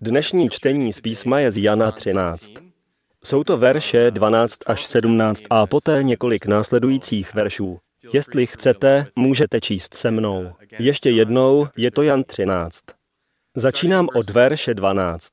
Dnešní čtení z písma je z Jana 13. Jsou to verše 12 až 17 a poté několik následujících veršů. Jestli chcete, můžete číst se mnou. Ještě jednou, je to Jan 13. Začínám od verše 12.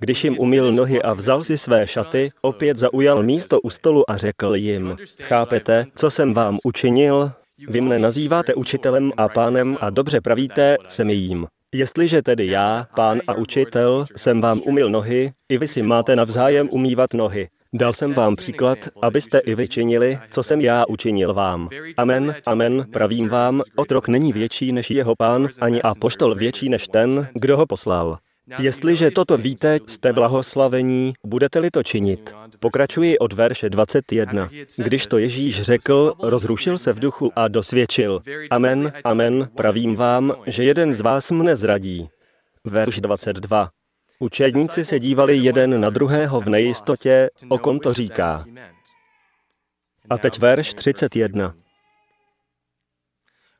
Když jim umyl nohy a vzal si své šaty, opět zaujal místo u stolu a řekl jim, chápete, co jsem vám učinil? Vy mne nazýváte učitelem a pánem a dobře pravíte, jsem jím. Jestliže tedy já, pán a učitel, jsem vám umyl nohy, i vy si máte navzájem umývat nohy. Dal jsem vám příklad, abyste i vy činili, co jsem já učinil vám. Amen, amen, pravím vám, otrok není větší než jeho pán, ani apoštol větší než ten, kdo ho poslal. Jestliže toto víte, jste blahoslavení, budete-li to činit. Pokračuji od verše 21. Když to Ježíš řekl, rozrušil se v duchu a dosvědčil. Amen, amen, pravím vám, že jeden z vás mne zradí. Verš 22. Učedníci se dívali jeden na druhého v nejistotě, o kom to říká. A teď verš 31.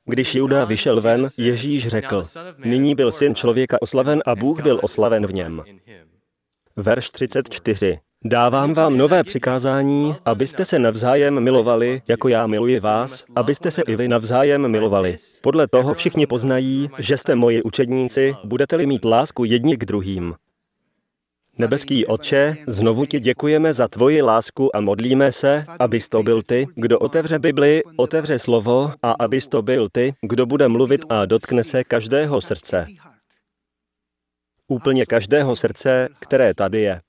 Když Juda vyšel ven, Ježíš řekl, nyní byl syn člověka oslaven a Bůh byl oslaven v něm. Verš 34. Dávám vám nové přikázání, abyste se navzájem milovali, jako já miluji vás, abyste se i vy navzájem milovali. Podle toho všichni poznají, že jste moji učedníci, budete-li mít lásku jedni k druhým. Nebeský Otče, znovu ti děkujeme za tvoji lásku a modlíme se, abys to byl ty, kdo otevře Bibli, otevře slovo a abys to byl ty, kdo bude mluvit a dotkne se každého srdce. Úplně každého srdce, které tady je.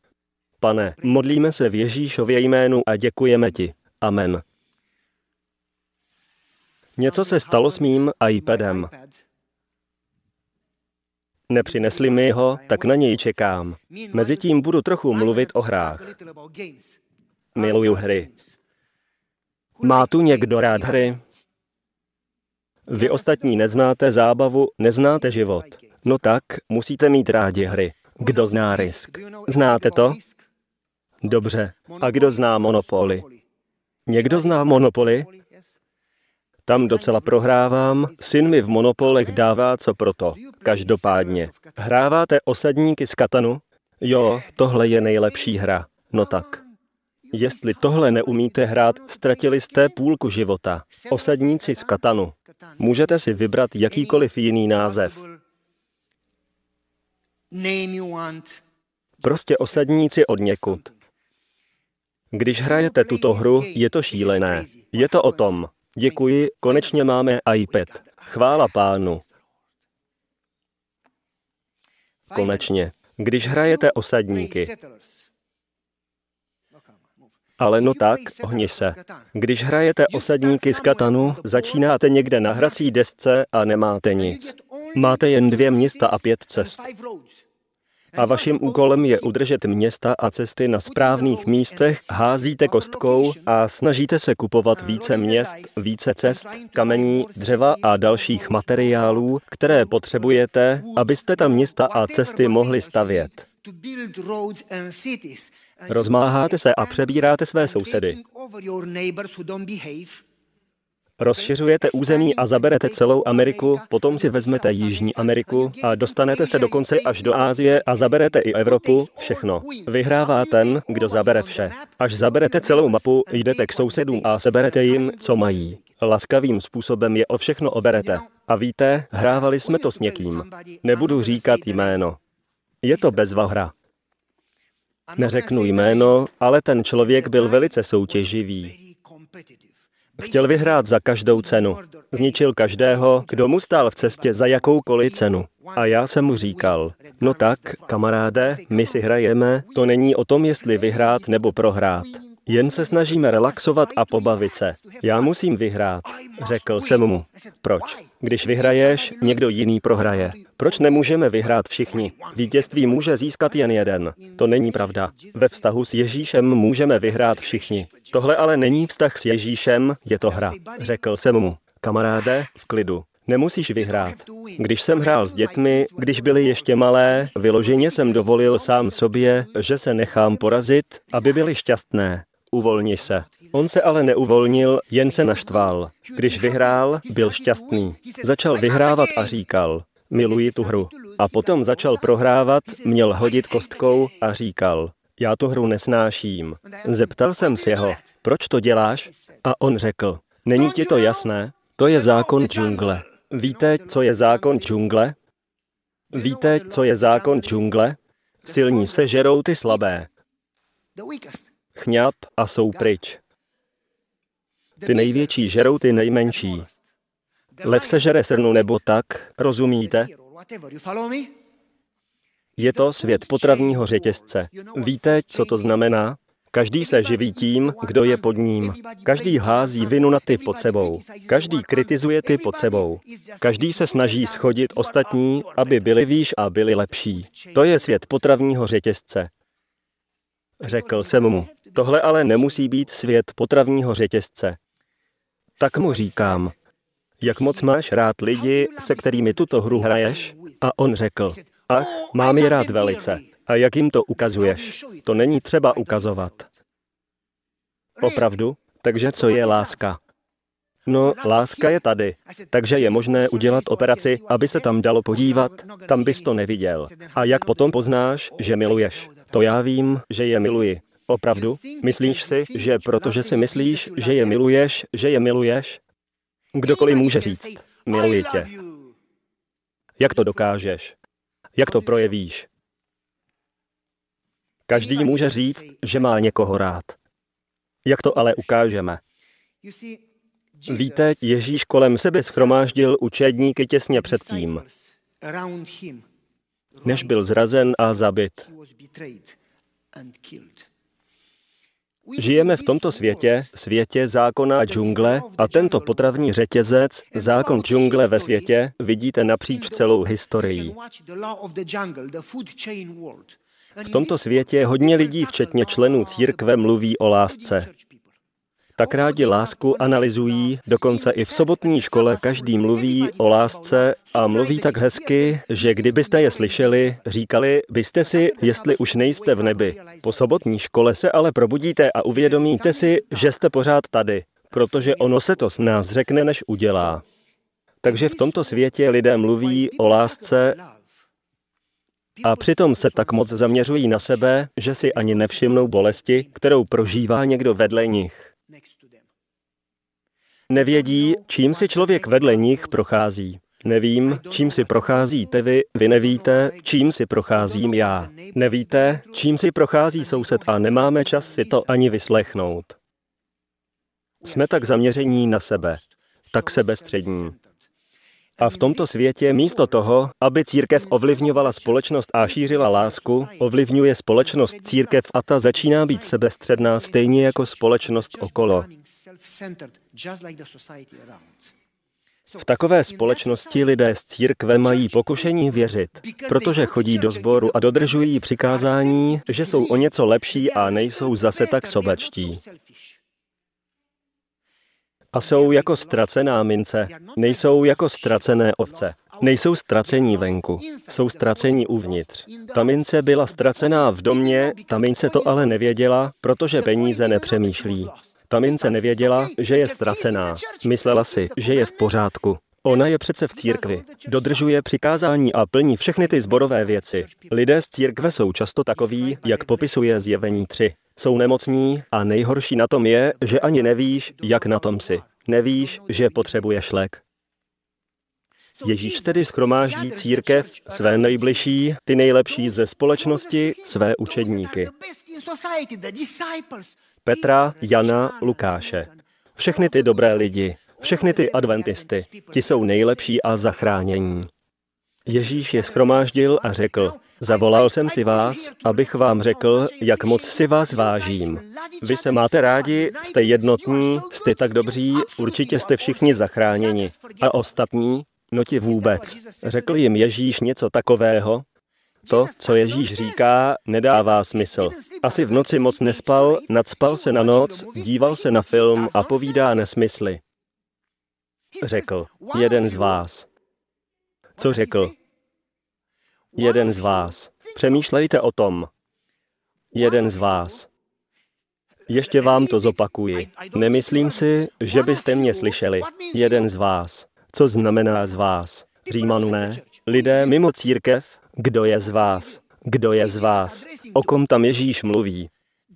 Pane, modlíme se v Ježíšově jménu a děkujeme ti. Amen. Něco se stalo s mým iPadem. Nepřinesli mi ho, tak na něj čekám. Mezitím budu trochu mluvit o hrách. Miluju hry. Má tu někdo rád hry? Vy ostatní neznáte zábavu, neznáte život. No tak, musíte mít rádi hry. Kdo zná Risk? Znáte to? Dobře. A kdo zná Monopoly? Někdo zná Monopoly? Tam docela prohrávám, syn mi v Monopolech dává co proto. Každopádně. Hráváte Osadníky z Katanu? Jo, tohle je nejlepší hra. No tak. Jestli tohle neumíte hrát, ztratili jste půlku života. Osadníci z Katanu. Můžete si vybrat jakýkoliv jiný název. Prostě Osadníci odněkud. Když hrajete tuto hru, je to šílené. Je to o tom. Děkuji, konečně máme iPad. Chvála pánu. Konečně. Když hrajete Osadníky. Ale no tak, ohni se. Když hrajete Osadníky z Katanu, začínáte někde na hrací desce a nemáte nic. Máte jen 2 města a 5 cest. A vaším úkolem je udržet města a cesty na správných místech, házíte kostkou a snažíte se kupovat více měst, více cest, kamení, dřeva a dalších materiálů, které potřebujete, abyste ta města a cesty mohli stavět. Rozmáháte se a přebíráte své sousedy. Rozšiřujete území a zaberete celou Ameriku, potom si vezmete Jižní Ameriku a dostanete se dokonce až do Asie a zaberete i Evropu, všechno. Vyhrává ten, kdo zabere vše. Až zaberete celou mapu, jdete k sousedům a seberete jim, co mají. Laskavým způsobem je o všechno oberete. A víte, hrávali jsme to s někým. Nebudu říkat jméno. Je to bezva hra. Neřeknu jméno, ale ten člověk byl velice soutěživý. Chtěl vyhrát za každou cenu. Zničil každého, kdo mu stál v cestě za jakoukoliv cenu. A já jsem mu říkal, no tak, kamaráde, my si hrajeme, to není o tom, jestli vyhrát nebo prohrát. Jen se snažíme relaxovat a pobavit se. Já musím vyhrát, řekl jsem mu. Proč? Když vyhraješ, někdo jiný prohraje. Proč nemůžeme vyhrát všichni? Vítězství může získat jen jeden. To není pravda. Ve vztahu s Ježíšem můžeme vyhrát všichni. Tohle ale není vztah s Ježíšem, je to hra, řekl jsem mu. Kamaráde, v klidu. Nemusíš vyhrát. Když jsem hrál s dětmi, když byli ještě malé, vyloženě jsem dovolil sám sobě, že se nechám porazit, aby byli šťastné. Uvolni se. On se ale neuvolnil, jen se naštval. Když vyhrál, byl šťastný. Začal vyhrávat a říkal, miluji tu hru. A potom začal prohrávat, měl hodit kostkou a říkal, já tu hru nesnáším. Zeptal jsem se ho, proč to děláš? A on řekl, není ti to jasné? To je zákon džungle. Víte, co je zákon džungle? Víte, co je zákon džungle? Silní se žerou ty slabé. Chňap a jsou pryč. Ty největší žerou ty nejmenší. Lev sežere srnu nebo tak, rozumíte? Je to svět potravního řetězce. Víte, co to znamená? Každý se živí tím, kdo je pod ním. Každý hází vinu na ty pod sebou. Každý kritizuje ty pod sebou. Každý se snaží shodit ostatní, aby byli výš a byli lepší. To je svět potravního řetězce. Řekl jsem mu, tohle ale nemusí být svět potravního řetězce. Tak mu říkám, jak moc máš rád lidi, se kterými tuto hru hraješ? A on řekl, ach, mám je rád velice. A jak jim to ukazuješ? To není třeba ukazovat. Opravdu? Takže co je láska? No, láska je tady. Takže je možné udělat operaci, aby se tam dalo podívat, tam bys to neviděl. A jak potom poznáš, že miluješ? To já vím, že je miluji. Opravdu? Myslíš si, že protože si myslíš, že je miluješ, Kdokoliv může říct, miluji tě. Jak to dokážeš? Jak to projevíš? Každý může říct, že má někoho rád. Jak to ale ukážeme? Víte, Ježíš kolem sebe shromáždil učedníky těsně předtím, než byl zrazen a zabit. Žijeme v tomto světě, světě zákona a džungle, a tento potravní řetězec, zákon džungle ve světě, vidíte napříč celou historii. V tomto světě hodně lidí, včetně členů církve, mluví o lásce. Tak rádi lásku analyzují, dokonce i v sobotní škole každý mluví o lásce a mluví tak hezky, že kdybyste je slyšeli, říkali byste si, jestli už nejste v nebi. Po sobotní škole se ale probudíte a uvědomíte si, že jste pořád tady, protože ono se to s nás řekne, než udělá. Takže v tomto světě lidé mluví o lásce a přitom se tak moc zaměřují na sebe, že si ani nevšimnou bolesti, kterou prožívá někdo vedle nich. Nevědí, čím si člověk vedle nich prochází. Nevím, čím si procházíte vy, vy nevíte, čím si procházím já. Nevíte, čím si prochází soused a nemáme čas si to ani vyslechnout. Jsme tak zaměření na sebe, tak sebestřední. A v tomto světě místo toho, aby církev ovlivňovala společnost a šířila lásku, ovlivňuje společnost církev a ta začíná být sebestředná stejně jako společnost okolo. V takové společnosti lidé z církve mají pokušení věřit, protože chodí do sboru a dodržují přikázání, že jsou o něco lepší a nejsou zase tak sobečtí. A jsou jako ztracená mince, nejsou jako ztracené ovce, nejsou ztracení venku, jsou ztracení uvnitř. Ta mince byla ztracená v domě, ta mince to ale nevěděla, protože peníze nepřemýšlí. Ta mince nevěděla, že je ztracená. Myslela si, že je v pořádku. Ona je přece v církvi, dodržuje přikázání a plní všechny ty zborové věci. Lidé z církve jsou často takoví, jak popisuje Zjevení 3. Jsou nemocní a nejhorší na tom je, že ani nevíš, jak na tom jsi. Nevíš, že potřebuješ lék. Ježíš tedy shromáždí církev, své nejbližší, ty nejlepší ze společnosti, své učedníky. Petra, Jana, Lukáše. Všechny ty dobré lidi, všechny ty adventisty, ti jsou nejlepší a zachránění. Ježíš je shromáždil a řekl, zavolal jsem si vás, abych vám řekl, jak moc si vás vážím. Vy se máte rádi, jste jednotní, jste tak dobří, určitě jste všichni zachráněni. A ostatní? No ti vůbec. Řekl jim Ježíš něco takového? To, co Ježíš říká, nedává smysl. Asi v noci moc nespal, nadspal se na noc, díval se na film a povídá nesmysly. Řekl, jeden z vás. Co řekl? Jeden z vás. Přemýšlejte o tom. Jeden z vás. Ještě vám to zopakuji. Nemyslím si, že byste mě slyšeli. Jeden z vás. Co znamená z vás? Římanů ne? Lidé mimo církev? Kdo je z vás? Kdo je z vás? O kom tam Ježíš mluví?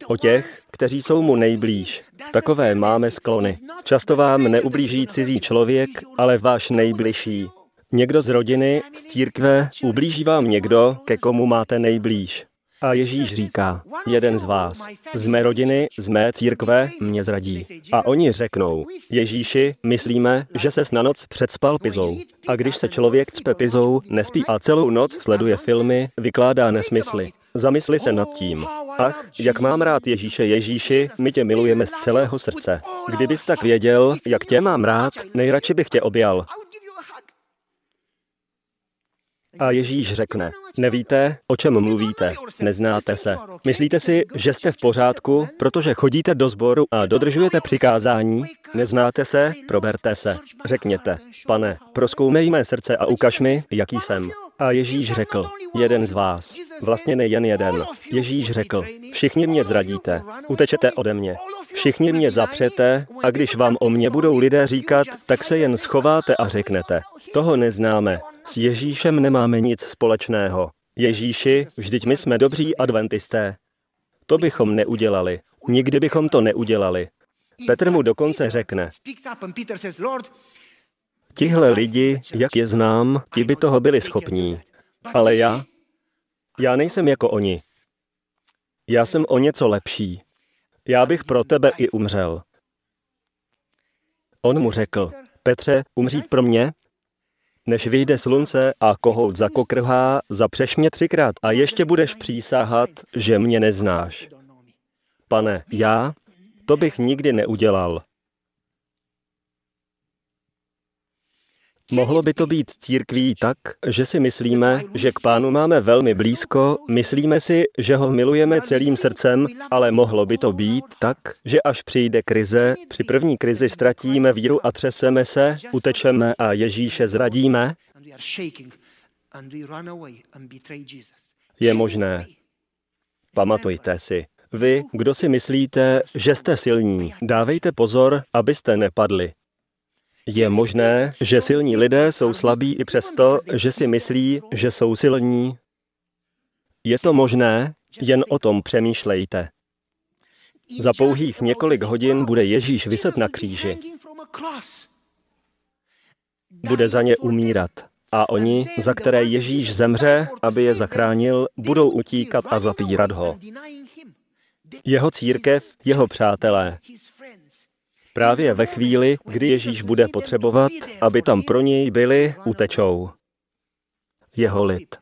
O těch, kteří jsou mu nejblíž. Takové máme sklony. Často vám neublíží cizí člověk, ale váš nejbližší. Někdo z rodiny, z církve, ublíží vám někdo, ke komu máte nejblíž. A Ježíš říká, jeden z vás, z mé rodiny, z mé církve, mě zradí. A oni řeknou, Ježíši, myslíme, že ses na noc předspal pizou. A když se člověk cpe pizou, nespí a celou noc sleduje filmy, vykládá nesmysly. Zamysli se nad tím. Ach, jak mám rád Ježíše, Ježíši, my tě milujeme z celého srdce. Kdybys tak věděl, jak tě mám rád, nejradši bych tě objal. A Ježíš řekne, nevíte, o čem mluvíte, neznáte se. Myslíte si, že jste v pořádku, protože chodíte do sboru a dodržujete přikázání? Neznáte se, proberte se. Řekněte, pane, prozkoumej mé srdce a ukaž mi, jaký jsem. A Ježíš řekl, jeden z vás. Vlastně nejen jeden. Ježíš řekl, všichni mě zradíte, utečete ode mě. Všichni mě zapřete a když vám o mě budou lidé říkat, tak se jen schováte a řeknete, toho neznáme. S Ježíšem nemáme nic společného. Ježíši, vždyť my jsme dobří adventisté. To bychom neudělali. Nikdy bychom to neudělali. Petr mu dokonce řekne, tihle lidi, jak je znám, ti by toho byli schopní. Ale já nejsem jako oni. Já jsem o něco lepší. Já bych pro tebe i umřel. On mu řekl, Petře, umřít pro mě? Než vyjde slunce a kohout zakokrhá, zapřeš mě 3krát a ještě budeš přísahat, že mě neznáš. Pane, já? To bych nikdy neudělal. Mohlo by to být s církví tak, že si myslíme, že k Pánu máme velmi blízko, myslíme si, že ho milujeme celým srdcem, ale mohlo by to být tak, že až přijde krize, při první krizi ztratíme víru a třeseme se, utečeme a Ježíše zradíme? Je možné. Pamatujte si. Vy, kdo si myslíte, že jste silní, dávejte pozor, abyste nepadli. Je možné, že silní lidé jsou slabí i přesto, že si myslí, že jsou silní. Je to možné, jen o tom přemýšlejte. Za pouhých několik hodin bude Ježíš viset na kříži. Bude za ně umírat. A oni, za které Ježíš zemře, aby je zachránil, budou utíkat a zapírat ho. Jeho církev, jeho přátelé. Právě ve chvíli, kdy Ježíš bude potřebovat, aby tam pro něj byli, utečou. Jeho lid.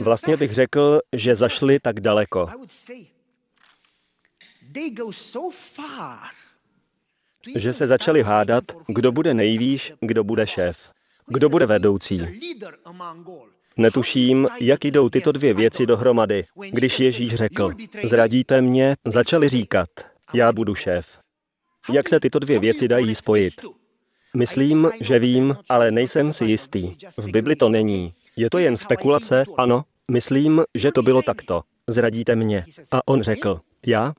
Vlastně bych řekl, že zašli tak daleko. Že se začali hádat, kdo bude nejvýš, kdo bude šéf, kdo bude vedoucí. Netuším, jak jdou tyto dvě věci dohromady. Když Ježíš řekl, zradíte mě, začali říkat, já budu šéf. Jak se tyto dvě věci dají spojit? Myslím, že vím, ale nejsem si jistý. V Bibli to není. Je to jen spekulace? Ano, myslím, že to bylo takto. Zradíte mě. A on řekl, já?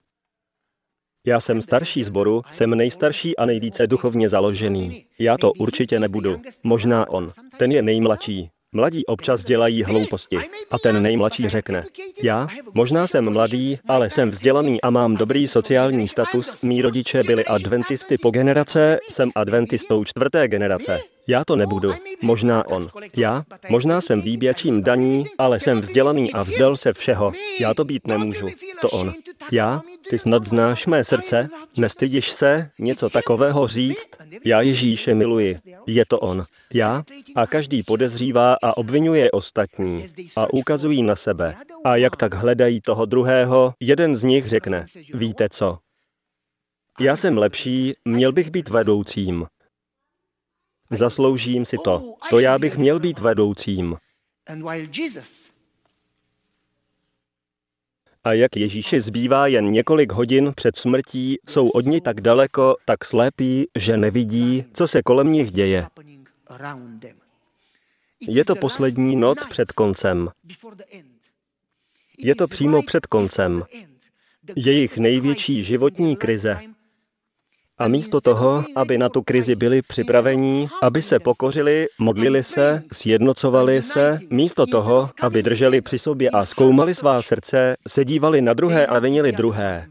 Já jsem starší sboru, jsem nejstarší a nejvíce duchovně založený. Já to určitě nebudu. Možná on. Ten je nejmladší. Mladí občas dělají hlouposti. A ten nejmladší řekne, já? Možná jsem mladý, ale jsem vzdělaný a mám dobrý sociální status. Mí rodiče byli adventisty po generace, jsem adventistou 4. generace. Já to nebudu. Možná on. Já? Možná jsem výběrčím daní, ale jsem vzdělaný a vzdal se všeho. Já to být nemůžu. To on. Já? Ty snad znáš mé srdce? Nestydíš se něco takového říct? Já Ježíše miluji. Je to on. Já? A každý podezřívá a obvinuje ostatní. A ukazují na sebe. A jak tak hledají toho druhého, jeden z nich řekne, víte co? Já jsem lepší, měl bych být vedoucím. Zasloužím si to. To já bych měl být vedoucím. A jak Ježíši zbývá jen několik hodin před smrtí, jsou od něj tak daleko, tak slepí, že nevidí, co se kolem nich děje. Je to poslední noc před koncem. Je to přímo před koncem. Jejich největší životní krize. A místo toho, aby na tu krizi byli připravení, aby se pokořili, modlili se, sjednocovali se, místo toho, aby drželi při sobě a zkoumali svá srdce, se dívali na druhé a vinili druhé.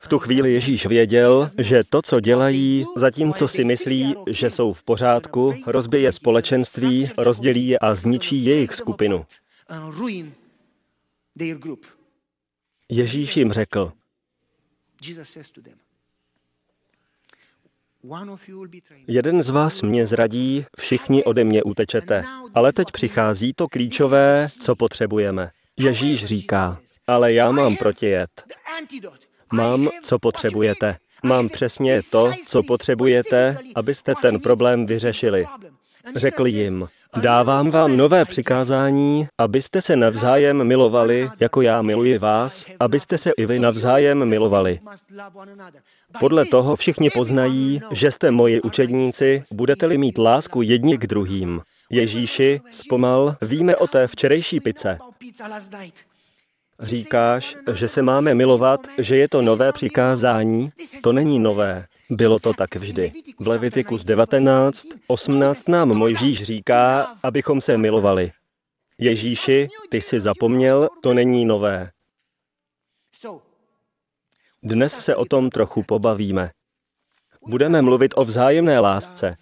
V tu chvíli Ježíš věděl, že to, co dělají, zatímco si myslí, že jsou v pořádku, rozbije společenství, rozdělí je a zničí jejich skupinu. Ježíš jim řekl, jeden z vás mě zradí, všichni ode mě utečete. Ale teď přichází to klíčové, co potřebujeme. Ježíš říká, ale já mám protijet. Mám, co potřebujete. Mám přesně to, co potřebujete, abyste ten problém vyřešili. Řekl jim, dávám vám nové přikázání, abyste se navzájem milovali, jako já miluji vás, abyste se i vy navzájem milovali. Podle toho všichni poznají, že jste moji učedníci, budete-li mít lásku jedni k druhým. Ježíši, zpomal, víme o té včerejší pice. Říkáš, že se máme milovat, že je to nové přikázání? To není nové. Bylo to tak vždy. V Levitikus 19, 18 nám Mojžíš říká, abychom se milovali. Ježíši, ty jsi zapomněl, to není nové. Dnes se o tom trochu pobavíme. Budeme mluvit o vzájemné lásce.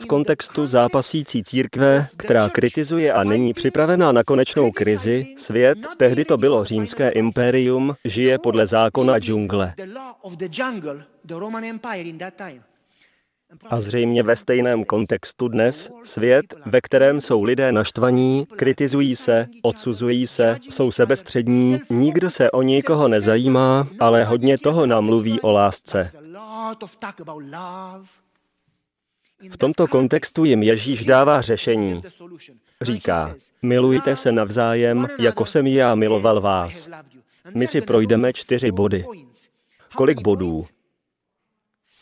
V kontextu zápasící církve, která kritizuje a není připravená na konečnou krizi, svět, tehdy to bylo římské impérium, žije podle zákona džungle. A zřejmě ve stejném kontextu dnes, svět, ve kterém jsou lidé naštvaní, kritizují se, odsuzují se, jsou sebestřední, nikdo se o nikoho nezajímá, ale hodně toho nám mluví o lásce. V tomto kontextu jim Ježíš dává řešení. Říká, milujte se navzájem, jako jsem já miloval vás. My si projdeme 4 body. Kolik bodů?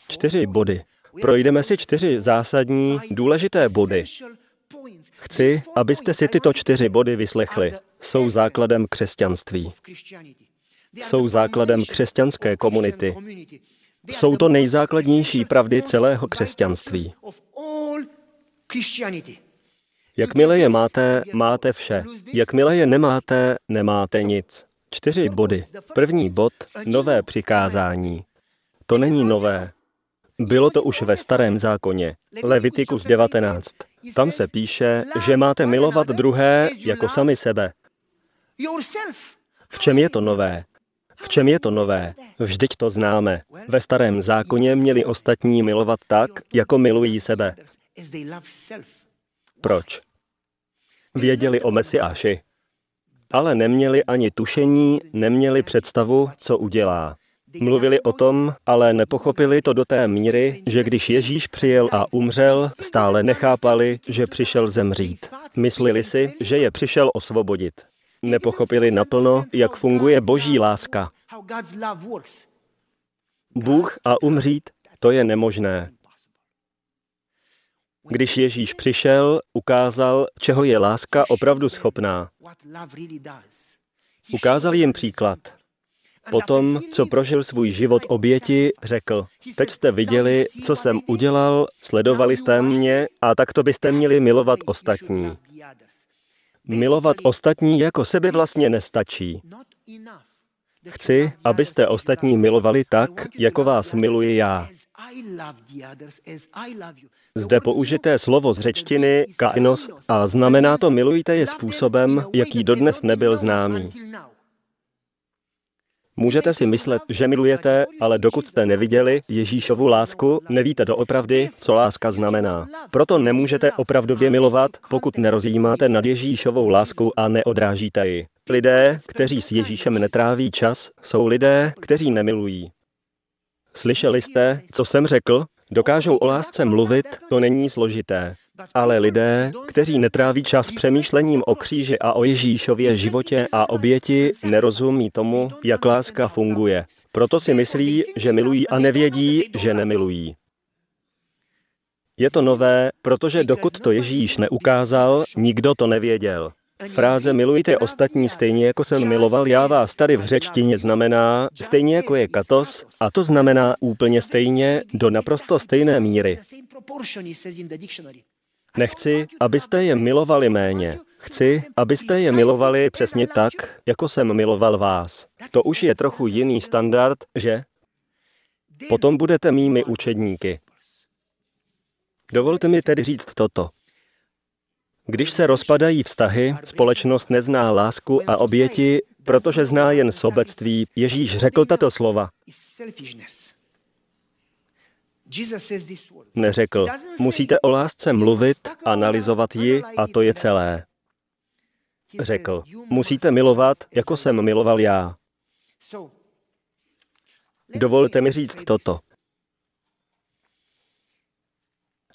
4 body. Projdeme si 4 zásadní, důležité body. Chci, abyste si tyto 4 body vyslechli. Jsou základem křesťanství. Jsou základem křesťanské komunity. Jsou to nejzákladnější pravdy celého křesťanství. Jakmile je máte, máte vše. Jakmile je nemáte, nemáte nic. 4 body. První bod, nové přikázání. To není nové. Bylo to už ve starém zákoně. Levitikus 19. Tam se píše, že máte milovat druhé jako sami sebe. V čem je to nové? V čem je to nové? Vždyť to známe. Ve starém zákoně měli ostatní milovat tak, jako milují sebe. Proč? Věděli o Mesiáši, ale neměli ani tušení, neměli představu, co udělá. Mluvili o tom, ale nepochopili to do té míry, že když Ježíš přijel a umřel, stále nechápali, že přišel zemřít. Myslili si, že je přišel osvobodit. Nepochopili naplno, jak funguje Boží láska. Bůh a umřít, to je nemožné. Když Ježíš přišel, ukázal, čeho je láska opravdu schopná. Ukázal jim příklad. Potom, co prožil svůj život oběti, řekl, teď jste viděli, co jsem udělal, sledovali jste mě a takto byste měli milovat ostatní. Milovat ostatní jako sebe vlastně nestačí. Chci, abyste ostatní milovali tak, jako vás miluji já. Zde použité slovo z řečtiny kainos a znamená to milujte je způsobem, jaký dodnes nebyl známý. Můžete si myslet, že milujete, ale dokud jste neviděli Ježíšovu lásku, nevíte doopravdy, co láska znamená. Proto nemůžete opravdově milovat, pokud nerozjímáte nad Ježíšovou láskou a neodrážíte ji. Lidé, kteří s Ježíšem netráví čas, jsou lidé, kteří nemilují. Slyšeli jste, co jsem řekl? Dokážou o lásce mluvit, to není složité. Ale lidé, kteří netráví čas přemýšlením o kříži a o Ježíšově životě a oběti, nerozumí tomu, jak láska funguje. Proto si myslí, že milují a nevědí, že nemilují. Je to nové, protože dokud to Ježíš neukázal, nikdo to nevěděl. Fráze milujte ostatní stejně jako jsem miloval já vás tady v řečtině znamená stejně jako je katos a to znamená úplně stejně do naprosto stejné míry. Nechci, abyste je milovali méně. Chci, abyste je milovali přesně tak, jako jsem miloval vás. To už je trochu jiný standard, že? Potom budete mými učedníky. Dovolte mi tedy říct toto. Když se rozpadají vztahy, společnost nezná lásku a oběti, protože zná jen sobectví. Ježíš řekl tato slova. Neřekl, musíte o lásce mluvit, analyzovat ji a to je celé. Řekl, musíte milovat, jako jsem miloval já. Dovolte mi říct toto.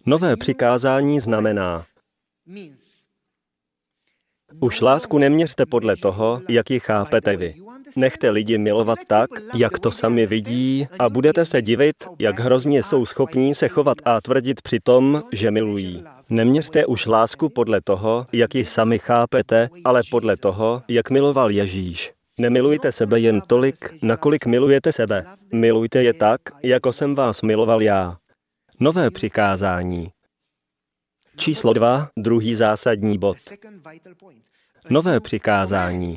Nové přikázání znamená, už lásku neměřte podle toho, jak ji chápete vy. Nechte lidi milovat tak, jak to sami vidí a budete se divit, jak hrozně jsou schopní se chovat a tvrdit při tom, že milují. Neměřte už lásku podle toho, jak ji sami chápete, ale podle toho, jak miloval Ježíš. Nemilujte sebe jen tolik, nakolik milujete sebe. Milujte je tak, jako jsem vás miloval já. Nové přikázání. Číslo 2, druhý zásadní bod. Nové přikázání.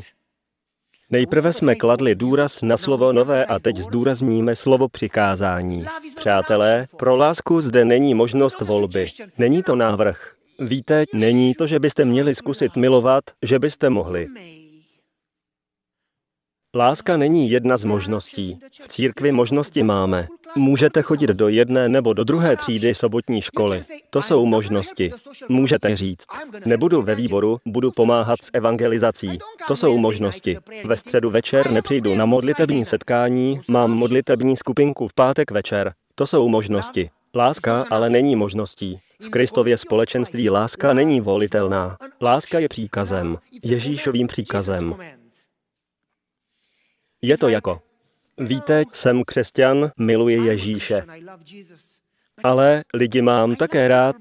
Nejprve jsme kladli důraz na slovo nové a teď zdůrazníme slovo přikázání. Přátelé, pro lásku zde není možnost volby. Není to návrh. Víte, není to, že byste měli zkusit milovat, že byste mohli. Láska není jedna z možností. V církvi možnosti máme. Můžete chodit do jedné nebo do druhé třídy sobotní školy. To jsou možnosti. Můžete říct, nebudu ve výboru, budu pomáhat s evangelizací. To jsou možnosti. Ve středu večer nepřijdu na modlitební setkání, mám modlitební skupinku v pátek večer. To jsou možnosti. Láska ale není možností. V Kristově společenství láska není volitelná. Láska je příkazem. Ježíšovým příkazem. Je to jako, víte, jsem křesťan, miluji Ježíše. Ale lidi mám také rád,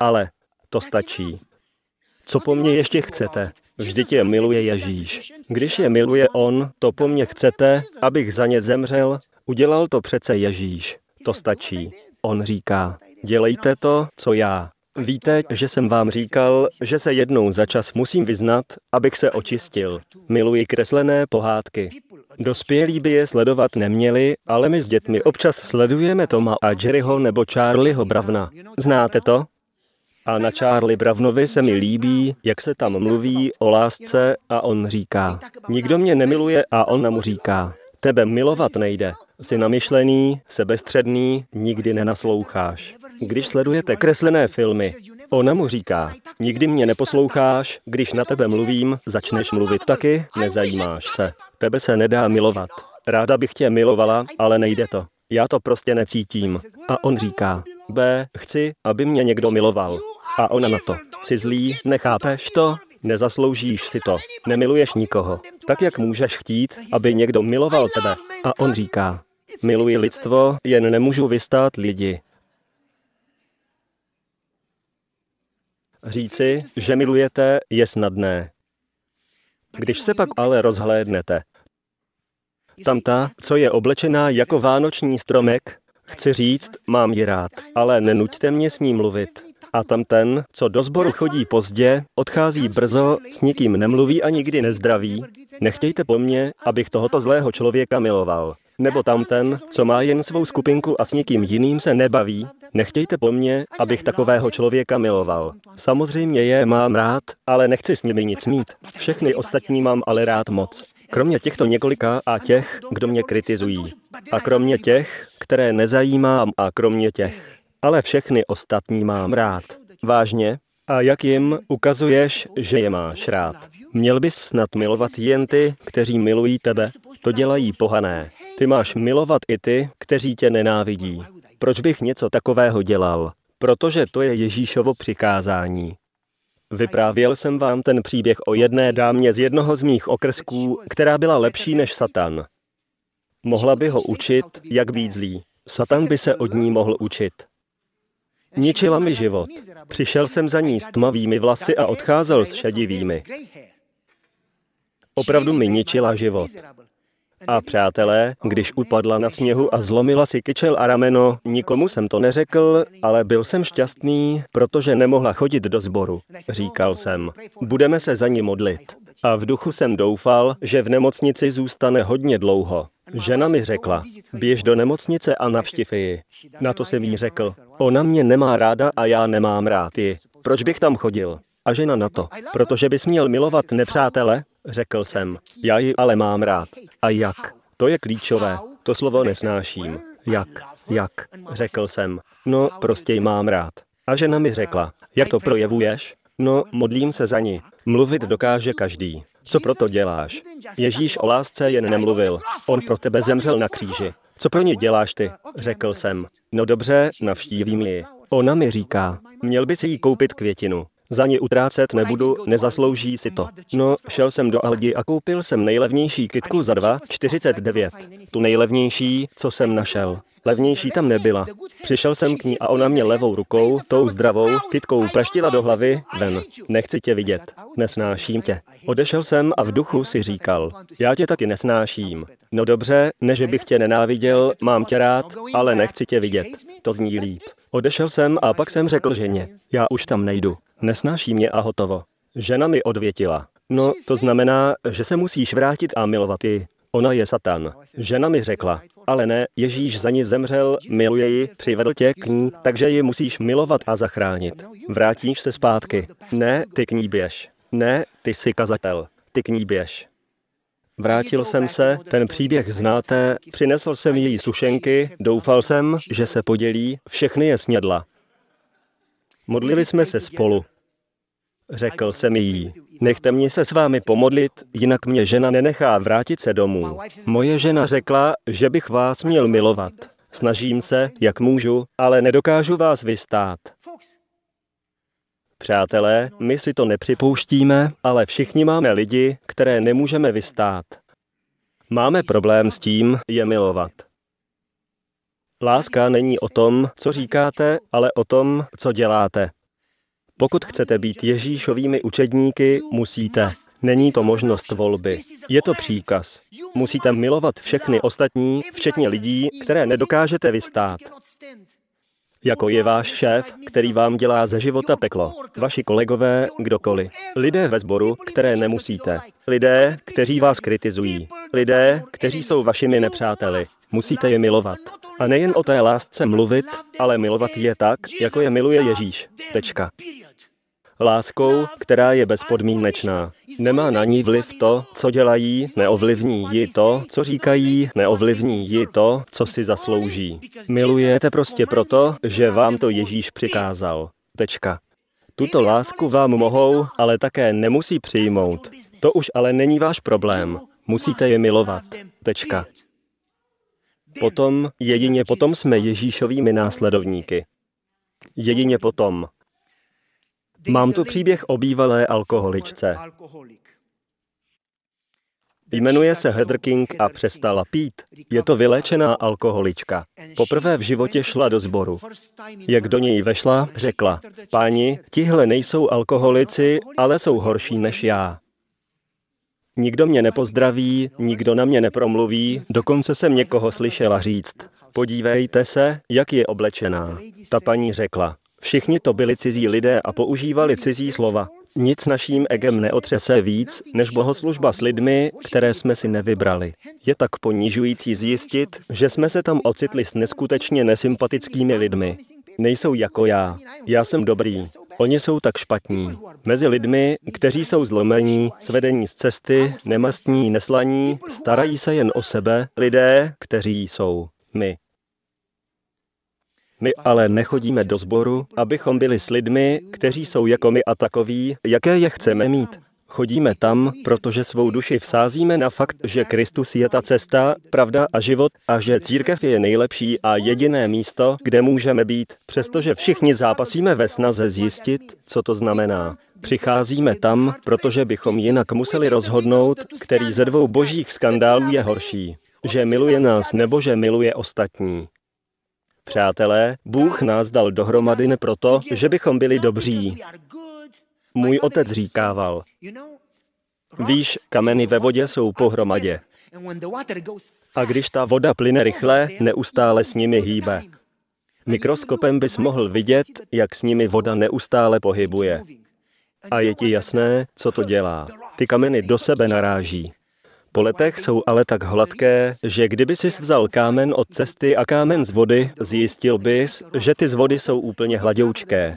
ale to stačí. Co po mně ještě chcete? Vždyť je miluje Ježíš. Když je miluje on, to po mně chcete, abych za ně zemřel, udělal to přece Ježíš. To stačí. On říká, dělejte to, co já. Víte, že jsem vám říkal, že se jednou za čas musím vyznat, abych se očistil. Miluji kreslené pohádky. Dospělí by je sledovat neměli, ale my s dětmi občas sledujeme Toma a Jerryho nebo Charlieho Bravna. Znáte to? A na Charlie Bravnovi se mi líbí, jak se tam mluví o lásce a on říká, nikdo mě nemiluje a ona mu říká, tebe milovat nejde. Jsi namyšlený, sebestředný, nikdy nenasloucháš. Když sledujete kreslené filmy, ona mu říká, nikdy mě neposloucháš, když na tebe mluvím, začneš mluvit taky, nezajímáš se. Tebe se nedá milovat. Ráda bych tě milovala, ale nejde to. Já to prostě necítím. A on říká, chci, aby mě někdo miloval. A ona na to, jsi zlý, nechápeš to? Nezasloužíš si to. Nemiluješ nikoho. Tak jak můžeš chtít, aby někdo miloval tebe? A on říká, miluji lidstvo, jen nemůžu vystát lidi. Říci, že milujete, je snadné. Když se pak ale rozhlédnete, tam ta, co je oblečená jako vánoční stromek, chci říct, mám ji rád, ale nenuďte mě s ní mluvit. A tam ten, co do sboru chodí pozdě, odchází brzo, s nikým nemluví a nikdy nezdraví. Nechtějte po mně, abych tohoto zlého člověka miloval. Nebo tam ten, co má jen svou skupinku a s nikým jiným se nebaví. Nechtějte po mně, abych takového člověka miloval. Samozřejmě je mám rád, ale nechci s nimi nic mít. Všechny ostatní mám ale rád moc. Kromě těchto několika a těch, kdo mě kritizují. A kromě těch, které nezajímám a kromě těch. Ale všechny ostatní mám rád. Vážně? A jak jim ukazuješ, že je máš rád? Měl bys snad milovat jen ty, kteří milují tebe? To dělají pohané. Ty máš milovat i ty, kteří tě nenávidí. Proč bych něco takového dělal? Protože to je Ježíšovo přikázání. Vyprávěl jsem vám ten příběh o jedné dámě z jednoho z mých okrsků, která byla lepší než Satan. Mohla by ho učit, jak být zlý. Satan by se od ní mohl učit. Ničila mi život. Přišel jsem za ní s tmavými vlasy a odcházel s šedivými. Opravdu mi ničila život. A přátelé, když upadla na sněhu a zlomila si kyčel a rameno, nikomu jsem to neřekl, ale byl jsem šťastný, protože nemohla chodit do sboru. Říkal jsem, budeme se za ní modlit. A v duchu jsem doufal, že v nemocnici zůstane hodně dlouho. Žena mi řekla, běž do nemocnice a navštiv ji. Na to jsem jí řekl, ona mě nemá ráda a já nemám rád ji. Proč bych tam chodil? A žena na to, protože bys měl milovat nepřátele? Řekl jsem, já ji ale mám rád. A jak? To je klíčové. To slovo nesnáším. Jak? Jak? Řekl jsem, no prostě ji mám rád. A žena mi řekla, jak to projevuješ? No, modlím se za ní. Mluvit dokáže každý. Co proto děláš? Ježíš o lásce jen nemluvil. On pro tebe zemřel na kříži. Co pro ně děláš ty? Řekl jsem. No dobře, navštívím ji. Ona mi říká, měl bys jí koupit květinu. Za ní utrácet nebudu, nezaslouží si to. No, šel jsem do Aldi a koupil jsem nejlevnější kytku za 2,49. Tu nejlevnější, co jsem našel. Levnější tam nebyla. Přišel jsem k ní a ona mě levou rukou, tou zdravou, kytkou praštila do hlavy, ven. Nechci tě vidět. Nesnáším tě. Odešel jsem a v duchu si říkal, já tě taky nesnáším. No dobře, ne že bych tě nenáviděl, mám tě rád, ale nechci tě vidět. To zní líp. Odešel jsem a pak jsem řekl ženě, já už tam nejdu. Nesnáší mě a hotovo. Žena mi odvětila, no to znamená, že se musíš vrátit a milovat ji. Ona je satan. Žena mi řekla, ale ne, Ježíš za ní zemřel, miluje ji, přivedl tě k ní, takže ji musíš milovat a zachránit. Vrátíš se zpátky. Ne, ty k ní běž. Ne, ty jsi kazatel. Ty k ní běž. Vrátil jsem se, ten příběh znáte, přinesl jsem její sušenky, doufal jsem, že se podělí, všechny je snědla. Modlili jsme se spolu. Řekl jsem jí, nechte mě se s vámi pomodlit, jinak mě žena nenechá vrátit se domů. Moje žena řekla, že bych vás měl milovat. Snažím se, jak můžu, ale nedokážu vás vystát. Přátelé, my si to nepřipouštíme, ale všichni máme lidi, které nemůžeme vystát. Máme problém s tím, je milovat. Láska není o tom, co říkáte, ale o tom, co děláte. Pokud chcete být Ježíšovými učedníky, musíte. Není to možnost volby. Je to příkaz. Musíte milovat všechny ostatní, včetně lidí, které nedokážete vystát. Jako je váš šéf, který vám dělá ze života peklo. Vaši kolegové, kdokoliv. Lidé ve sboru, které nemusíte. Lidé, kteří vás kritizují. Lidé, kteří jsou vašimi nepřáteli. Musíte je milovat. A nejen o té lásce mluvit, ale milovat je tak, jako je miluje Ježíš. Tečka. Láskou, která je bezpodmínečná. Nemá na ní vliv to, co dělají, neovlivní ji to, co říkají, neovlivní ji to, co si zaslouží. Milujete prostě proto, že vám to Ježíš přikázal. Tečka. Tuto lásku vám mohou, ale také nemusí přijmout. To už ale není váš problém. Musíte je milovat. Tečka. Potom, jedině potom jsme Ježíšovými následovníky. Jedině potom. Mám tu příběh o bývalé alkoholičce. Jmenuje se Heather King a přestala pít. Je to vyléčená alkoholička. Poprvé v životě šla do sboru. Jak do něj vešla, řekla, páni, tihle nejsou alkoholici, ale jsou horší než já. Nikdo mě nepozdraví, nikdo na mě nepromluví, dokonce jsem někoho slyšela říct. Podívejte se, jak je oblečená. Ta paní řekla, všichni to byli cizí lidé a používali cizí slova. Nic naším egem neotřese víc, než bohoslužba s lidmi, které jsme si nevybrali. Je tak ponižující zjistit, že jsme se tam ocitli s neskutečně nesympatickými lidmi. Nejsou jako já. Já jsem dobrý. Oni jsou tak špatní. Mezi lidmi, kteří jsou zlomení, svedení z cesty, nemastní, neslaní, starají se jen o sebe, lidé, kteří jsou my. My ale nechodíme do sboru, abychom byli s lidmi, kteří jsou jako my a takoví, jaké je chceme mít. Chodíme tam, protože svou duši vsázíme na fakt, že Kristus je ta cesta, pravda a život a že církev je nejlepší a jediné místo, kde můžeme být, přestože všichni zápasíme ve snaze zjistit, co to znamená. Přicházíme tam, protože bychom jinak museli rozhodnout, který ze dvou božích skandálů je horší. Že miluje nás nebo že miluje ostatní. Přátelé, Bůh nás dal dohromady ne proto, že bychom byli dobří. Můj otec říkával, víš, kameny ve vodě jsou pohromadě. A když ta voda plyne rychle, neustále s nimi hýbe. Mikroskopem bys mohl vidět, jak s nimi voda neustále pohybuje. A je ti jasné, co to dělá. Ty kameny do sebe naráží. Po letech jsou ale tak hladké, že kdyby si vzal kámen od cesty a kámen z vody, zjistil bys, že ty z vody jsou úplně hladoučké.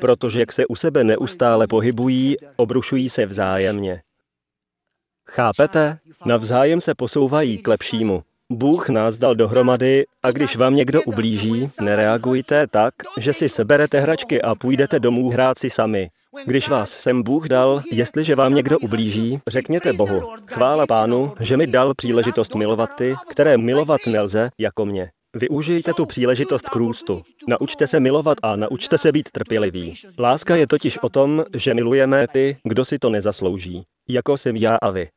Protože jak se u sebe neustále pohybují, obrušují se vzájemně. Chápete? Navzájem se posouvají k lepšímu. Bůh nás dal dohromady a když vám někdo ublíží, nereagujte tak, že si seberete hračky a půjdete domů hrát si sami. Když vás sem Bůh dal, jestliže vám někdo ublíží, řekněte Bohu, chvála Pánu, že mi dal příležitost milovat ty, které milovat nelze, jako mě. Využijte tu příležitost k růstu. Naučte se milovat a naučte se být trpěliví. Láska je totiž o tom, že milujeme ty, kdo si to nezaslouží, jako jsem já a vy.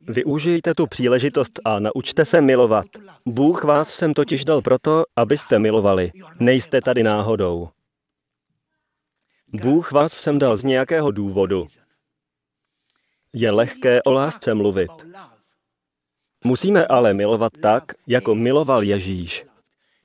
Využijte tu příležitost a naučte se milovat. Bůh vás sem totiž dal proto, abyste milovali. Nejste tady náhodou. Bůh vás sem dal z nějakého důvodu. Je lehké o lásce mluvit. Musíme ale milovat tak, jako miloval Ježíš.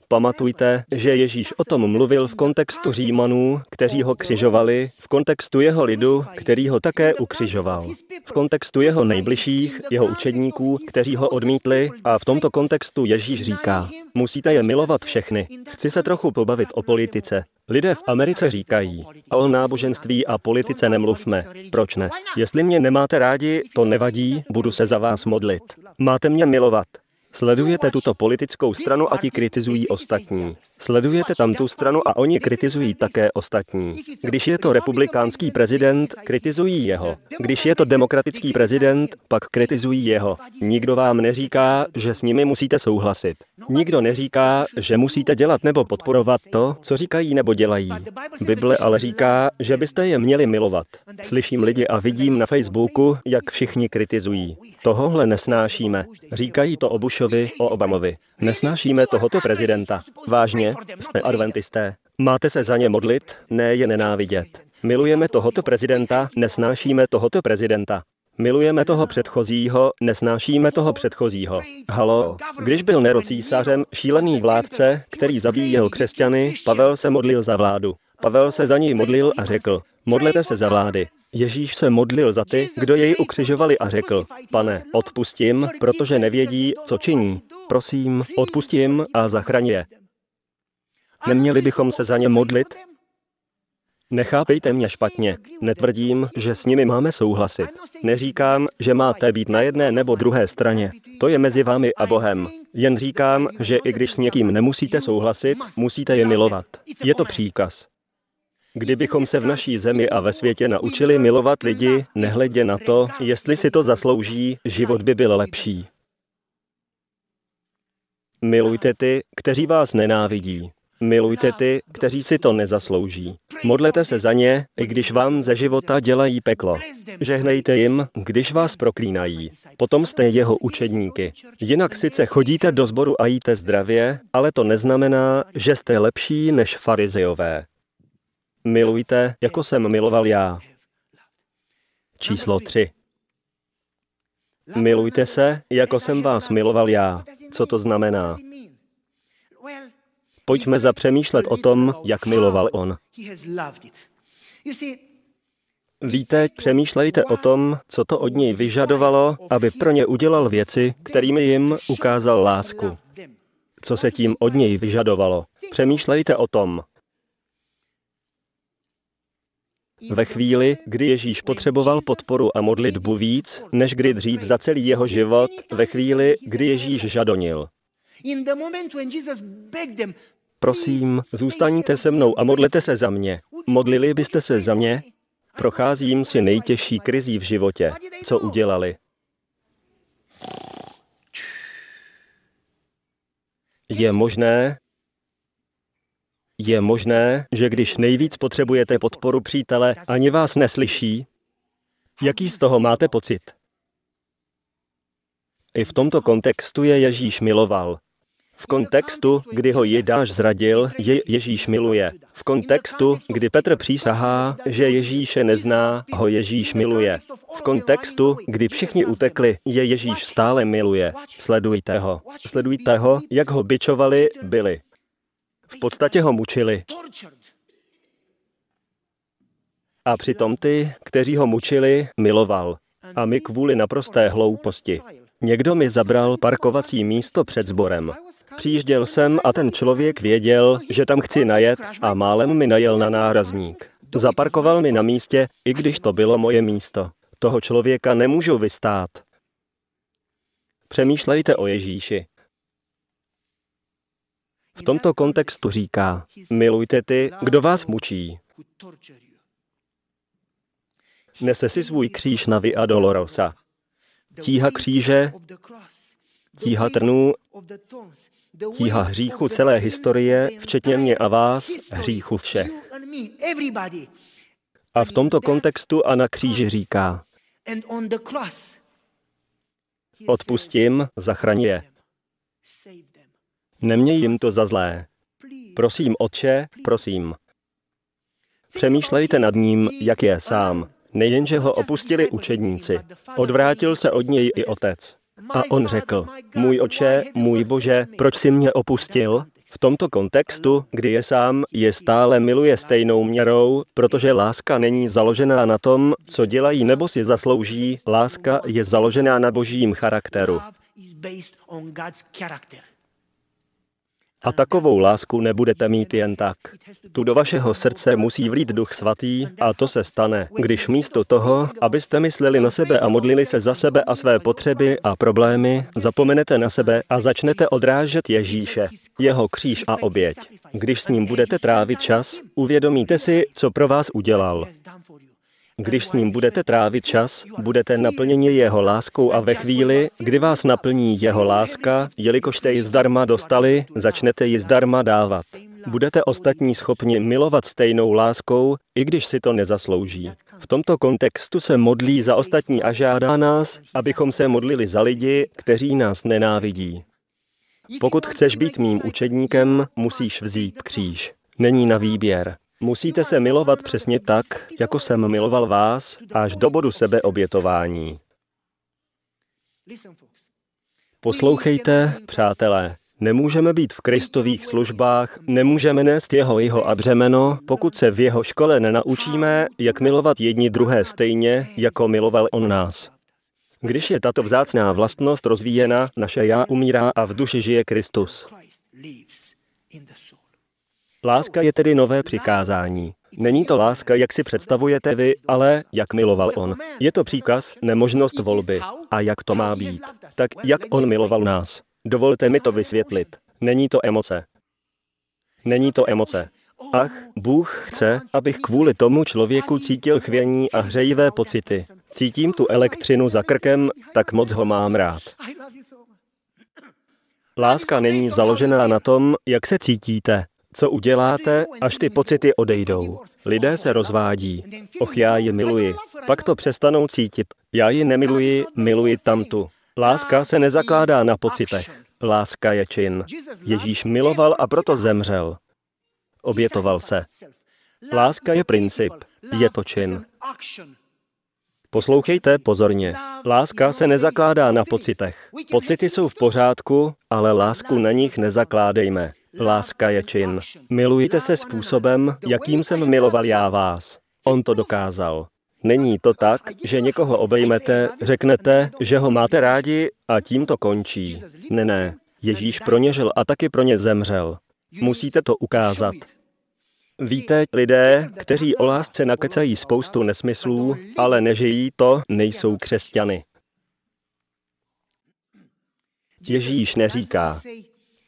Pamatujte, že Ježíš o tom mluvil v kontextu Římanů, kteří ho křižovali, v kontextu jeho lidu, který ho také ukřižoval, v kontextu jeho nejbližších, jeho učedníků, kteří ho odmítli, a v tomto kontextu Ježíš říká, musíte je milovat všechny. Chci se trochu pobavit o politice. Lidé v Americe říkají, a o náboženství a politice nemluvme. Proč ne? Jestli mě nemáte rádi, to nevadí, budu se za vás modlit. Máte mě milovat. Sledujete tuto politickou stranu a ti kritizují ostatní. Sledujete tamtu stranu a oni kritizují také ostatní. Když je to republikánský prezident, kritizují jeho. Když je to demokratický prezident, pak kritizují jeho. Nikdo vám neříká, že s nimi musíte souhlasit. Nikdo neříká, že musíte dělat nebo podporovat to, co říkají nebo dělají. Bible ale říká, že byste je měli milovat. Slyším lidi a vidím na Facebooku, jak všichni kritizují. Tohohle nesnášíme. Říkají to obušení. O Obamovi. Nesnášíme tohoto prezidenta. Vážně? Jste adventisté. Máte se za ně modlit? Ne, je nenávidět. Milujeme tohoto prezidenta, nesnášíme tohoto prezidenta. Milujeme toho předchozího, nesnášíme toho předchozího. Halo, když byl Nero císařem, šílený vládce, který zabíjel křesťany, Pavel se modlil za vládu. Pavel se za ní modlil a řekl, modlete se za vlády. Ježíš se modlil za ty, kdo jej ukřižovali a řekl, Pane, odpustím, protože nevědí, co činí. Prosím, odpustím a zachraň je. Neměli bychom se za ně modlit? Nechápejte mě špatně. Netvrdím, že s nimi máme souhlasit. Neříkám, že máte být na jedné nebo druhé straně. To je mezi vámi a Bohem. Jen říkám, že i když s někým nemusíte souhlasit, musíte je milovat. Je to příkaz. Kdybychom se v naší zemi a ve světě naučili milovat lidi, nehledě na to, jestli si to zaslouží, život by byl lepší. Milujte ty, kteří vás nenávidí. Milujte ty, kteří si to nezaslouží. Modlete se za ně, i když vám ze života dělají peklo. Žehnejte jim, když vás proklínají. Potom jste jeho učedníky. Jinak sice chodíte do sboru a jíte zdravě, ale to neznamená, že jste lepší než farizejové. Milujte, jako jsem miloval já. Číslo 3. Milujte se, jako jsem vás miloval já. Co to znamená? Pojďme zapřemýšlet o tom, jak miloval on. Víte, přemýšlejte o tom, co to od něj vyžadovalo, aby pro ně udělal věci, kterými jim ukázal lásku. Co se tím od něj vyžadovalo? Přemýšlejte o tom. Ve chvíli, kdy Ježíš potřeboval podporu a modlitbu víc, než kdy dřív za celý jeho život, ve chvíli, kdy Ježíš žadonil. Prosím, zůstaňte se mnou a modlete se za mě. Modlili byste se za mě? Procházím si nejtěžší krizí v životě. Co udělali? Je možné, že když nejvíc potřebujete podporu přítele, ani vás neslyší? Jaký z toho máte pocit? I v tomto kontextu je Ježíš miloval. V kontextu, kdy ho Judáš zradil, jej Ježíš miluje. V kontextu, kdy Petr přísahá, že Ježíše nezná, ho Ježíš miluje. V kontextu, kdy všichni utekli, je Ježíš stále miluje. Sledujte ho. Sledujte ho, jak ho bičovali, byli. V podstatě ho mučili. A přitom ty, kteří ho mučili, miloval. A my kvůli naprosté hlouposti. Někdo mi zabral parkovací místo před sborem. Přijížděl jsem a ten člověk věděl, že tam chci najet a málem mi najel na nárazník. Zaparkoval mi na místě, i když to bylo moje místo. Toho člověka nemůžu vystát. Přemýšlejte o Ježíši. V tomto kontextu říká, milujte ty, kdo vás mučí. Nese si svůj kříž na Via Dolorosa. Tíha kříže, tíha trnů, tíha hříchu celé historie, včetně mě a vás, hříchu všech. A v tomto kontextu a na kříži říká, odpustím, zachraň je. Neměj jim to za zlé. Prosím, Otče, prosím. Přemýšlejte nad ním, jak je sám. Nejenže ho opustili učedníci, odvrátil se od něj i otec. A on řekl, můj Otče, můj Bože, proč jsi mě opustil? V tomto kontextu, kdy je sám, je stále miluje stejnou měrou, protože láska není založená na tom, co dělají nebo si zaslouží, láska je založená na Božím charakteru. A takovou lásku nebudete mít jen tak. Tu do vašeho srdce musí vlít Duch Svatý a to se stane, když místo toho, abyste mysleli na sebe a modlili se za sebe a své potřeby a problémy, zapomenete na sebe a začnete odrážet Ježíše, jeho kříž a oběť. Když s ním budete trávit čas, uvědomíte si, co pro vás udělal. Když s ním budete trávit čas, budete naplněni jeho láskou a ve chvíli, kdy vás naplní jeho láska, jelikož jste ji zdarma dostali, začnete ji zdarma dávat. Budete ostatní schopni milovat stejnou láskou, i když si to nezaslouží. V tomto kontextu se modlí za ostatní a žádá nás, abychom se modlili za lidi, kteří nás nenávidí. Pokud chceš být mým učedníkem, musíš vzít kříž. Není na výběr. Musíte se milovat přesně tak, jako jsem miloval vás, až do bodu sebeobětování. Poslouchejte, přátelé, nemůžeme být v Kristových službách, nemůžeme nést jeho a břemeno, pokud se v jeho škole nenaučíme, jak milovat jedni druhé stejně, jako miloval on nás. Když je tato vzácná vlastnost rozvíjena, naše já umírá a v duši žije Kristus. Láska je tedy nové přikázání. Není to láska, jak si představujete vy, ale jak miloval on. Je to příkaz, nemožnost volby. A jak to má být? Tak jak on miloval nás? Dovolte mi to vysvětlit. Není to emoce. Není to emoce. Ach, Bůh chce, abych kvůli tomu člověku cítil chvění a hřejivé pocity. Cítím tu elektřinu za krkem, tak moc ho mám rád. Láska není založená na tom, jak se cítíte. Co uděláte, až ty pocity odejdou? Lidé se rozvádí. Och, já ji miluji. Pak to přestanou cítit. Já ji nemiluji, miluji tamtu. Láska se nezakládá na pocitech. Láska je čin. Ježíš miloval a proto zemřel. Obětoval se. Láska je princip. Je to čin. Poslouchejte pozorně. Láska se nezakládá na pocitech. Pocity jsou v pořádku, ale lásku na nich nezakládejme. Láska je čin. Milujte se způsobem, jakým jsem miloval já vás. On to dokázal. Není to tak, že někoho obejmete, řeknete, že ho máte rádi a tím to končí. Ne, ne. Ježíš pro ně žil a taky pro ně zemřel. Musíte to ukázat. Víte, lidé, kteří o lásce nakecají spoustu nesmyslů, ale nežijí to, nejsou křesťany. Ježíš neříká,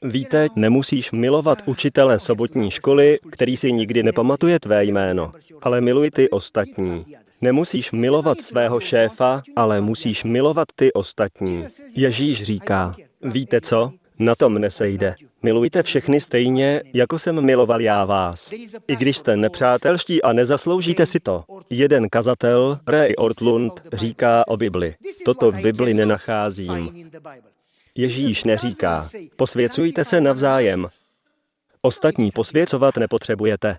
víte, nemusíš milovat učitele sobotní školy, který si nikdy nepamatuje tvé jméno, ale miluj ty ostatní. Nemusíš milovat svého šéfa, ale musíš milovat ty ostatní. Ježíš říká, víte co? Na tom nesejde. Milujte všechny stejně, jako jsem miloval já vás. I když jste nepřátelští a nezasloužíte si to. Jeden kazatel, Ray Ortlund, říká o Bibli. Toto v Bibli nenacházím. Ježíš neříká, posvěcujte se navzájem. Ostatní posvěcovat nepotřebujete.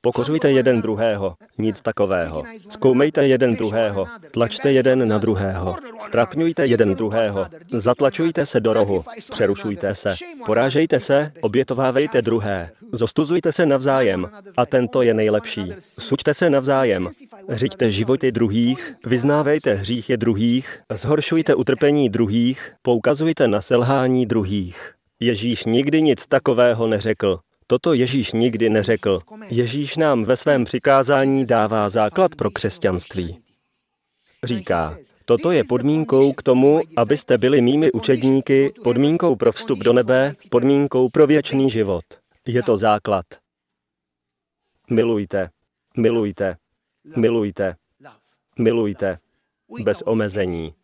Pokořujte jeden druhého, nic takového. Zkoumejte jeden druhého, tlačte jeden na druhého, strapňujte jeden druhého, zatlačujte se do rohu, přerušujte se, porážejte se, obětovávejte druhé, zostuzujte se navzájem, a tento je nejlepší. Suďte se navzájem, řiďte životy druhých, vyznávejte hříchy druhých, zhoršujte utrpení druhých, poukazujte na selhání druhých. Ježíš nikdy nic takového neřekl. Toto Ježíš nikdy neřekl. Ježíš nám ve svém přikázání dává základ pro křesťanství. Říká, toto je podmínkou k tomu, abyste byli mými učedníky, podmínkou pro vstup do nebe, podmínkou pro věčný život. Je to základ. Milujte, milujte, milujte, milujte, bez omezení.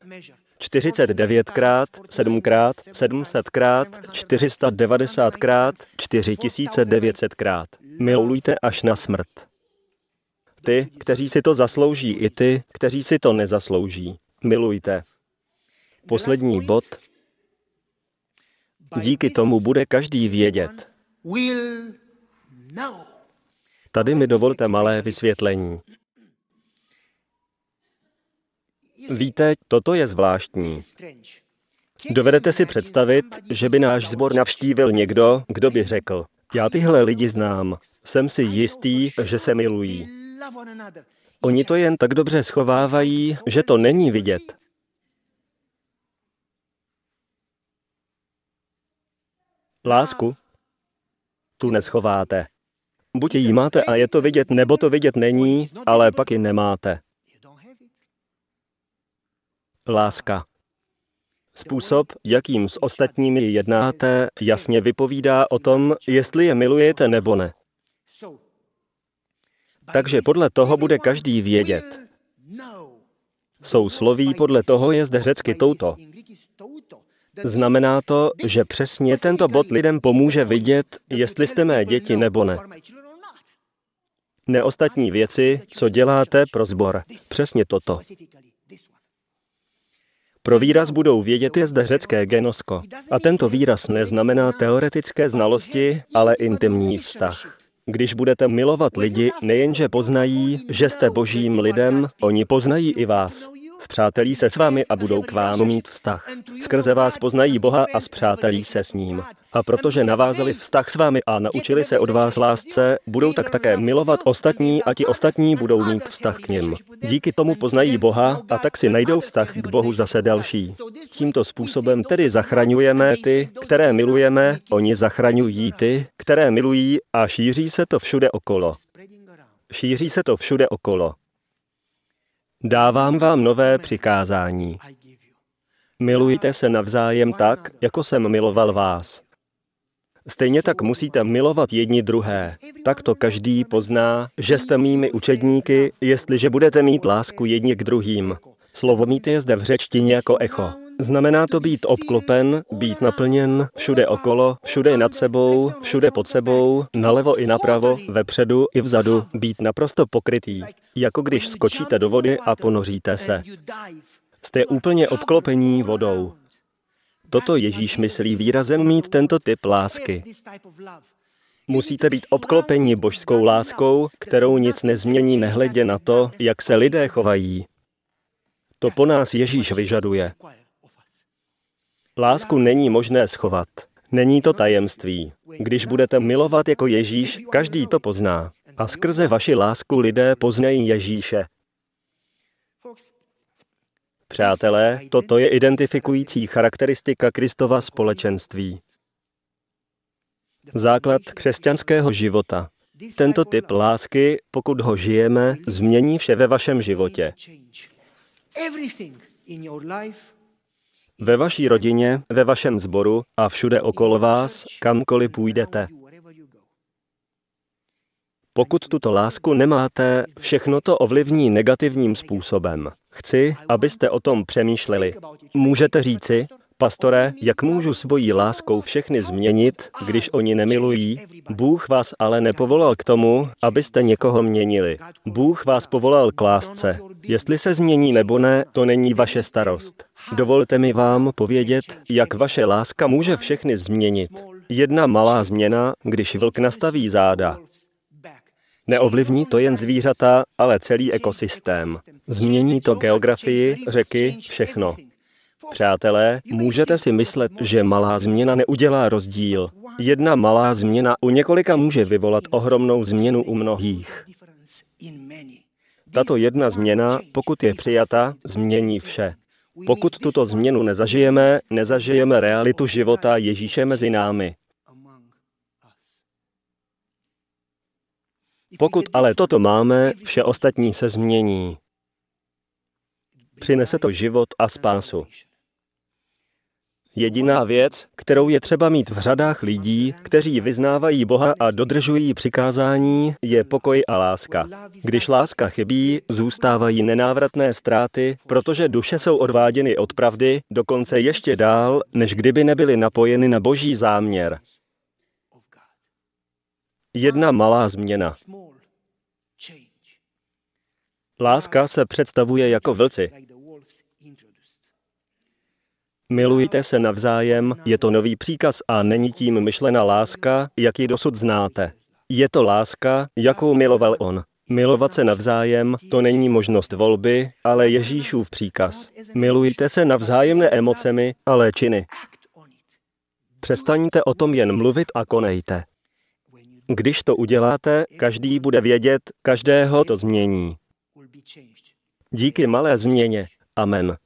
49krát, 7krát, 700krát, 490krát, 4900krát. Milujte až na smrt. Ty, kteří si to zaslouží, i ty, kteří si to nezaslouží. Milujte. Poslední bod. Díky tomu bude každý vědět. Tady mi dovolte malé vysvětlení. Víte, toto je zvláštní. Dovedete si představit, že by náš sbor navštívil někdo, kdo by řekl, já tyhle lidi znám, jsem si jistý, že se milují. Oni to jen tak dobře schovávají, že to není vidět. Lásku tu neschováte. Buď ji máte a je to vidět, nebo to vidět není, ale pak ji nemáte. Láska. Způsob, jakým s ostatními jednáte, jasně vypovídá o tom, jestli je milujete nebo ne. Takže podle toho bude každý vědět. Sousloví podle toho je zde řecky touto. Znamená to, že přesně tento bod lidem pomůže vidět, jestli jste mé děti nebo ne. Ne ostatní věci, co děláte pro sbor. Přesně toto. Pro výraz budou vědět je zde řecké genosko. A tento výraz neznamená teoretické znalosti, ale intimní vztah. Když budete milovat lidi, nejenže poznají, že jste božím lidem, oni poznají i vás. Spřátelí se s vámi a budou k vám mít vztah. Skrze vás poznají Boha a spřátelí se s ním. A protože navázali vztah s vámi a naučili se od vás lásce, budou tak také milovat ostatní a ti ostatní budou mít vztah k nim. Díky tomu poznají Boha a tak si najdou vztah k Bohu zase další. Tímto způsobem tedy zachraňujeme ty, které milujeme, oni zachraňují ty, které milují a šíří se to všude okolo. Šíří se to všude okolo. Dávám vám nové přikázání. Milujte se navzájem tak, jako jsem miloval vás. Stejně tak musíte milovat jedni druhé. Tak to každý pozná, že jste mými učedníky, jestliže budete mít lásku jedni k druhým. Slovo mít je zde v řečtině jako echo. Znamená to být obklopen, být naplněn, všude okolo, všude nad sebou, všude pod sebou, nalevo i napravo, vepředu i vzadu, být naprosto pokrytý. Jako když skočíte do vody a ponoříte se. Jste úplně obklopení vodou. Toto Ježíš myslí výrazem mít tento typ lásky. Musíte být obklopeni božskou láskou, kterou nic nezmění nehledě na to, jak se lidé chovají. To po nás Ježíš vyžaduje. Lásku není možné schovat. Není to tajemství. Když budete milovat jako Ježíš, každý to pozná. A skrze vaši lásku lidé poznají Ježíše. Přátelé, toto je identifikující charakteristika Kristova společenství. Základ křesťanského života. Tento typ lásky, pokud ho žijeme, změní vše ve vašem životě. Ve vaší rodině, ve vašem sboru a všude okolo vás, kamkoliv půjdete. Pokud tuto lásku nemáte, všechno to ovlivní negativním způsobem. Chci, abyste o tom přemýšleli. Můžete říci, Pastore, jak můžu svojí láskou všechny změnit, když oni nemilují? Bůh vás ale nepovolal k tomu, abyste někoho měnili. Bůh vás povolal k lásce. Jestli se změní nebo ne, to není vaše starost. Dovolte mi vám povědět, jak vaše láska může všechny změnit. Jedna malá změna, když vlk nastaví záda. Neovlivní to jen zvířata, ale celý ekosystém. Změní to geografii, řeky, všechno. Přátelé, můžete si myslet, že malá změna neudělá rozdíl. Jedna malá změna u několika může vyvolat ohromnou změnu u mnohých. Tato jedna změna, pokud je přijata, změní vše. Pokud tuto změnu nezažijeme, nezažijeme realitu života Ježíše mezi námi. Pokud ale toto máme, vše ostatní se změní. Přinese to život a spásu. Jediná věc, kterou je třeba mít v řadách lidí, kteří vyznávají Boha a dodržují přikázání, je pokoj a láska. Když láska chybí, zůstávají nenávratné ztráty, protože duše jsou odváděny od pravdy, dokonce ještě dál, než kdyby nebyly napojeny na Boží záměr. Jedna malá změna. Láska se představuje jako vlci. Milujte se navzájem, je to nový příkaz a není tím myšlena láska, jak ji dosud znáte. Je to láska, jakou miloval on. Milovat se navzájem, to není možnost volby, ale Ježíšův příkaz. Milujte se navzájem ne emocemi, ale činy. Přestaňte o tom jen mluvit a konejte. Když to uděláte, každý bude vědět, každého to změní. Díky malé změně. Amen.